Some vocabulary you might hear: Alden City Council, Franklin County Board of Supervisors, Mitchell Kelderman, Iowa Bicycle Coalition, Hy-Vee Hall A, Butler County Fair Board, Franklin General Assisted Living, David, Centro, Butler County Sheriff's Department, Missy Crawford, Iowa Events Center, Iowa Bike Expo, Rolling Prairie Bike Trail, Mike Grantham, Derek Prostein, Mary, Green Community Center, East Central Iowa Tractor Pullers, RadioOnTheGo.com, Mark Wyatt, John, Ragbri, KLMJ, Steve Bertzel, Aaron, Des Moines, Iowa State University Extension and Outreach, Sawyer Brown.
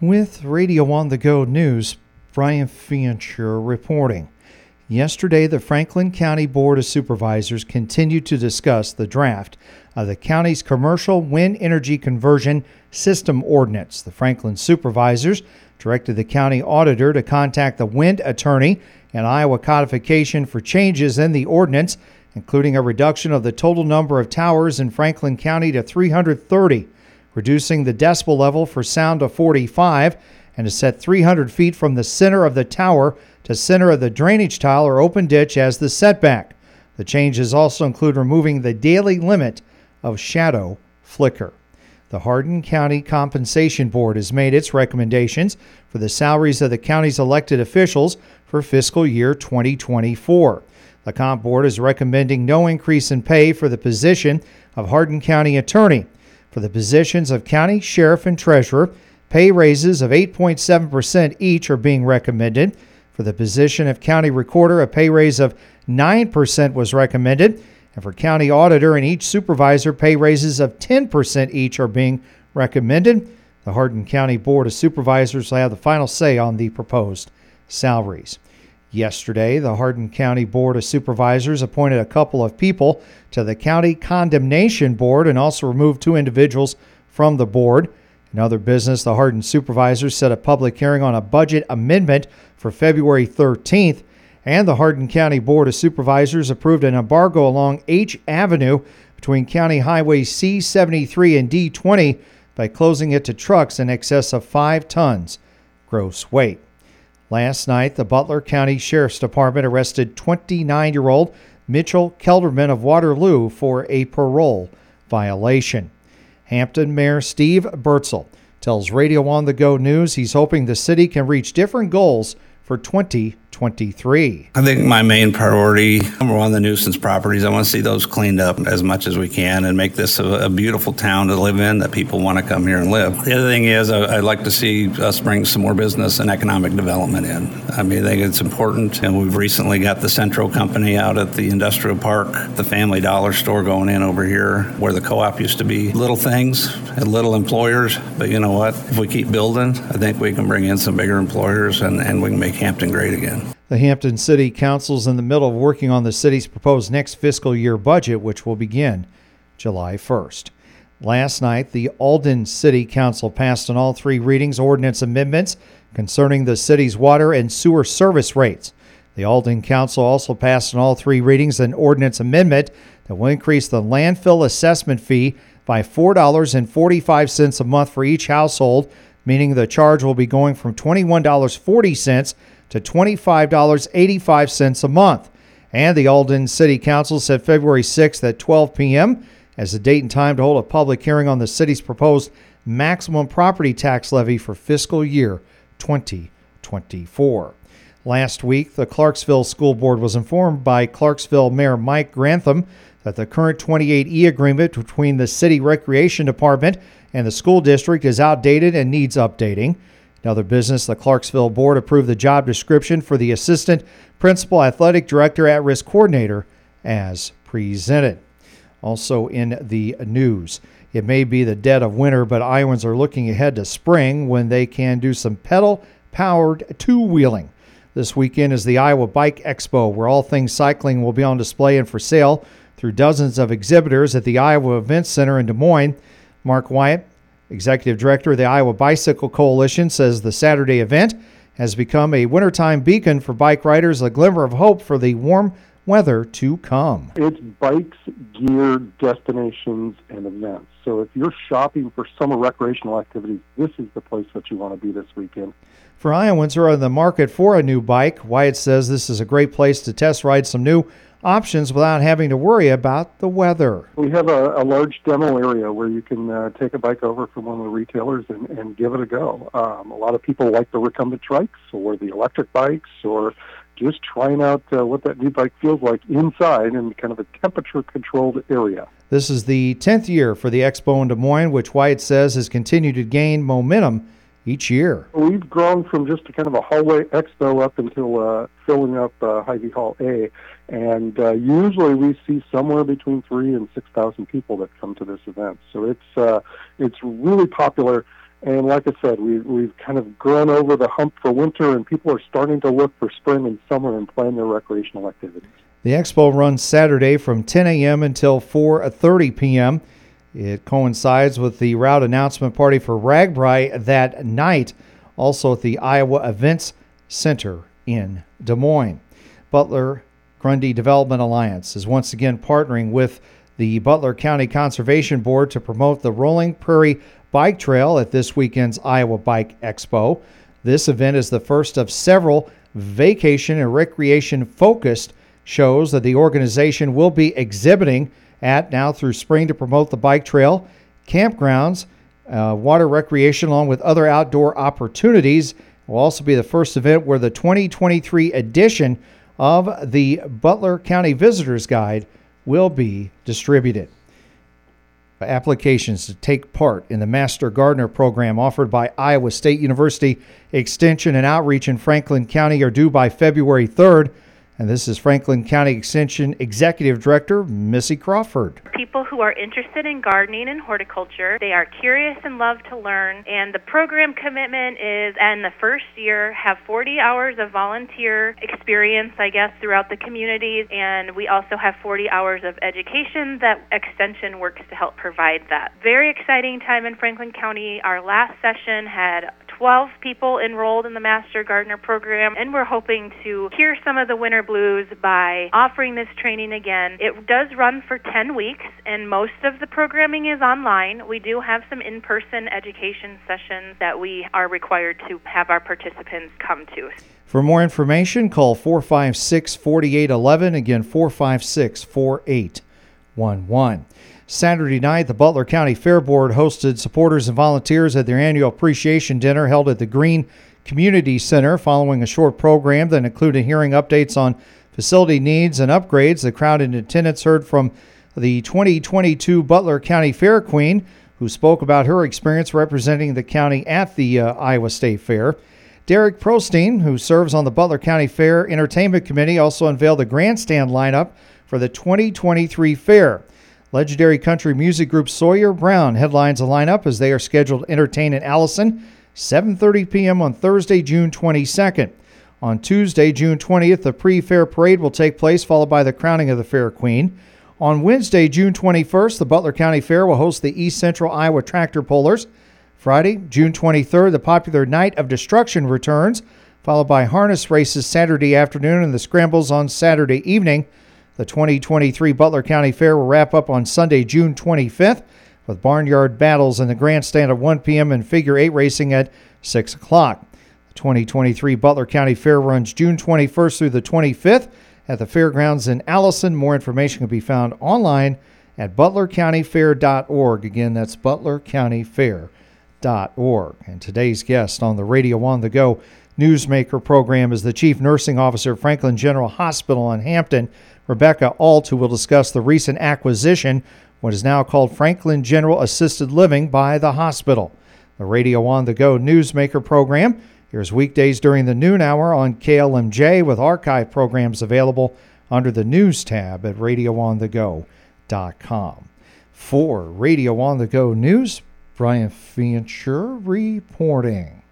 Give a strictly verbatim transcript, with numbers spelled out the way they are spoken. With Radio on the Go News, Brian Fancher reporting. Yesterday, the Franklin County Board of Supervisors continued to discuss the draft of the county's commercial wind energy conversion system ordinance. The Franklin Supervisors directed the county auditor to contact the wind attorney and Iowa codification for changes in the ordinance, including a reduction of the total number of towers in Franklin County to three hundred thirty. Reducing the decibel level for sound to forty-five, and to set three hundred feet from the center of the tower to center of the drainage tile or open ditch as the setback. The changes also include removing the daily limit of shadow flicker. The Hardin County Compensation Board has made its recommendations for the salaries of the county's elected officials for fiscal year twenty twenty-four. The Comp Board is recommending no increase in pay for the position of Hardin County Attorney. For the positions of county sheriff and treasurer, pay raises of eight point seven percent each are being recommended. For the position of county recorder, a pay raise of nine percent was recommended. And for county auditor and each supervisor, pay raises of ten percent each are being recommended. The Hardin County Board of Supervisors will have the final say on the proposed salaries. Yesterday, the Hardin County Board of Supervisors appointed a couple of people to the County Condemnation Board and also removed two individuals from the board. In other business, the Hardin Supervisors set a public hearing on a budget amendment for February thirteenth, and the Hardin County Board of Supervisors approved an embargo along H Avenue between County Highway C seventy-three and D twenty by closing it to trucks in excess of five tons gross weight. Last night, the Butler County Sheriff's Department arrested twenty-nine-year-old Mitchell Kelderman of Waterloo for a parole violation. Hampton Mayor Steve Bertzel tells Radio on the Go News he's hoping the city can reach different goals for twenty twenty-three. I think my main priority, number one, the nuisance properties. I want to see those cleaned up as much as we can and make this a, a beautiful town to live in that people want to come here and live. The other thing is I, I'd like to see us bring some more business and economic development in. I mean, I think it's important, and we've recently got the Centro Company out at the industrial park, the Family Dollar store going in over here where the co-op used to be. Little things and little employers, but you know what? If we keep building, I think we can bring in some bigger employers and, and we can make Hampton great again. The Hampton City Council's in the middle of working on the city's proposed next fiscal year budget, which will begin July first. Last night, the Alden City Council passed on all three readings ordinance amendments concerning the city's water and sewer service rates. The Alden Council also passed on all three readings an ordinance amendment that will increase the landfill assessment fee by four dollars and forty-five cents a month for each household, meaning the charge will be going from twenty-one dollars and forty cents to twenty-five dollars and eighty-five cents a month. And the Alden City Council set February sixth at twelve p.m. as the date and time to hold a public hearing on the city's proposed maximum property tax levy for fiscal year twenty twenty-four. Last week, the Clarksville School Board was informed by Clarksville Mayor Mike Grantham that the current twenty-eight E agreement between the City Recreation Department and the school district is outdated and needs updating. In other business, the Clarksville Board approved the job description for the Assistant Principal Athletic Director At-Risk Coordinator as presented. Also in the news, it may be the dead of winter, but Iowans are looking ahead to spring when they can do some pedal-powered two-wheeling. This weekend is the Iowa Bike Expo, where all things cycling will be on display and for sale through dozens of exhibitors at the Iowa Events Center in Des Moines. Mark Wyatt, Executive Director of the Iowa Bicycle Coalition, says the Saturday event has become a wintertime beacon for bike riders, a glimmer of hope for the warm weather to come. It's bikes, gear, destinations, and events. So if you're shopping for summer recreational activities, this is the place that you want to be this weekend. For Iowans who are in the market for a new bike, Wyatt says this is a great place to test ride some new options without having to worry about the weather. We have a, a large demo area where you can uh, take a bike over from one of the retailers and, and give it a go. Um, a lot of people like the recumbent trikes or the electric bikes or just trying out uh, what that new bike feels like inside in kind of a temperature-controlled area. This is the tenth year for the Expo in Des Moines, which Wyatt says has continued to gain momentum each year. We've grown from just a kind of a hallway expo up until uh, filling up uh, Hy-Vee Hall A, and uh, usually we see somewhere between three and six thousand people that come to this event. So it's uh, it's really popular, And like I said, we, we've kind of grown over the hump for winter, and people are starting to look for spring and summer and plan their recreational activities. The expo runs Saturday from ten a.m. until four thirty p.m. It coincides with the route announcement party for Ragbri that night, also at the Iowa Events Center in Des Moines. Butler Grundy Development Alliance is once again partnering with the Butler County Conservation Board to promote the Rolling Prairie Bike Trail at this weekend's Iowa Bike Expo. This event is the first of several vacation and recreation-focused shows that the organization will be exhibiting at now through spring to promote the bike trail, campgrounds, uh, water recreation, along with other outdoor opportunities. It will also be the first event where the twenty twenty-three edition of the Butler County Visitor's Guide will be distributed. Applications to take part in the Master Gardener program offered by Iowa State University Extension and Outreach in Franklin County are due by February third. And this is Franklin County Extension Executive Director Missy Crawford. People who are interested in gardening and horticulture, they are curious and love to learn. And the program commitment is, and the first year, have forty hours of volunteer experience, I guess, throughout the communities. And we also have forty hours of education that Extension works to help provide that. Very exciting time in Franklin County. Our last session had twelve people enrolled in the Master Gardener program, and we're hoping to cure some of the winter blues by offering this training again. It does run for ten weeks, and most of the programming is online. We do have some in-person education sessions that we are required to have our participants come to. For more information, call four five six, four eight one one, again, four five six, four eight one one. Saturday night, the Butler County Fair Board hosted supporters and volunteers at their annual appreciation dinner held at the Green Community Center. Following a short program that included hearing updates on facility needs and upgrades, the crowd in attendance heard from the twenty twenty-two Butler County Fair Queen, who spoke about her experience representing the county at the uh, Iowa State Fair. Derek Prostein, who serves on the Butler County Fair Entertainment Committee, also unveiled the grandstand lineup for the twenty twenty-three fair. Legendary country music group Sawyer Brown headlines the lineup as they are scheduled to entertain in Allison, seven thirty p.m. on Thursday, June twenty-second. On Tuesday, June twentieth, the pre-fair parade will take place, followed by the crowning of the Fair Queen. On Wednesday, June twenty-first, the Butler County Fair will host the East Central Iowa Tractor Pullers. Friday, June twenty-third, the popular Night of Destruction returns, followed by harness races Saturday afternoon and the scrambles on Saturday evening. The twenty twenty-three Butler County Fair will wrap up on Sunday, June twenty-fifth, with barnyard battles in the grandstand at one p.m. and figure eight racing at six o'clock. The twenty twenty-three Butler County Fair runs June twenty-first through the twenty-fifth at the fairgrounds in Allison. More information can be found online at butler county fair dot org. Again, that's butler county fair dot org. And today's guest on the Radio On The Go Newsmaker program is the Chief Nursing Officer of Franklin General Hospital in Hampton, Rebecca Alt, who will discuss the recent acquisition, what is now called Franklin General Assisted Living, by the hospital. The Radio On The Go Newsmaker program airs weekdays during the noon hour on K L M J, with archive programs available under the news tab at radio on the go dot com. For Radio On The Go News, Brian Fancher reporting.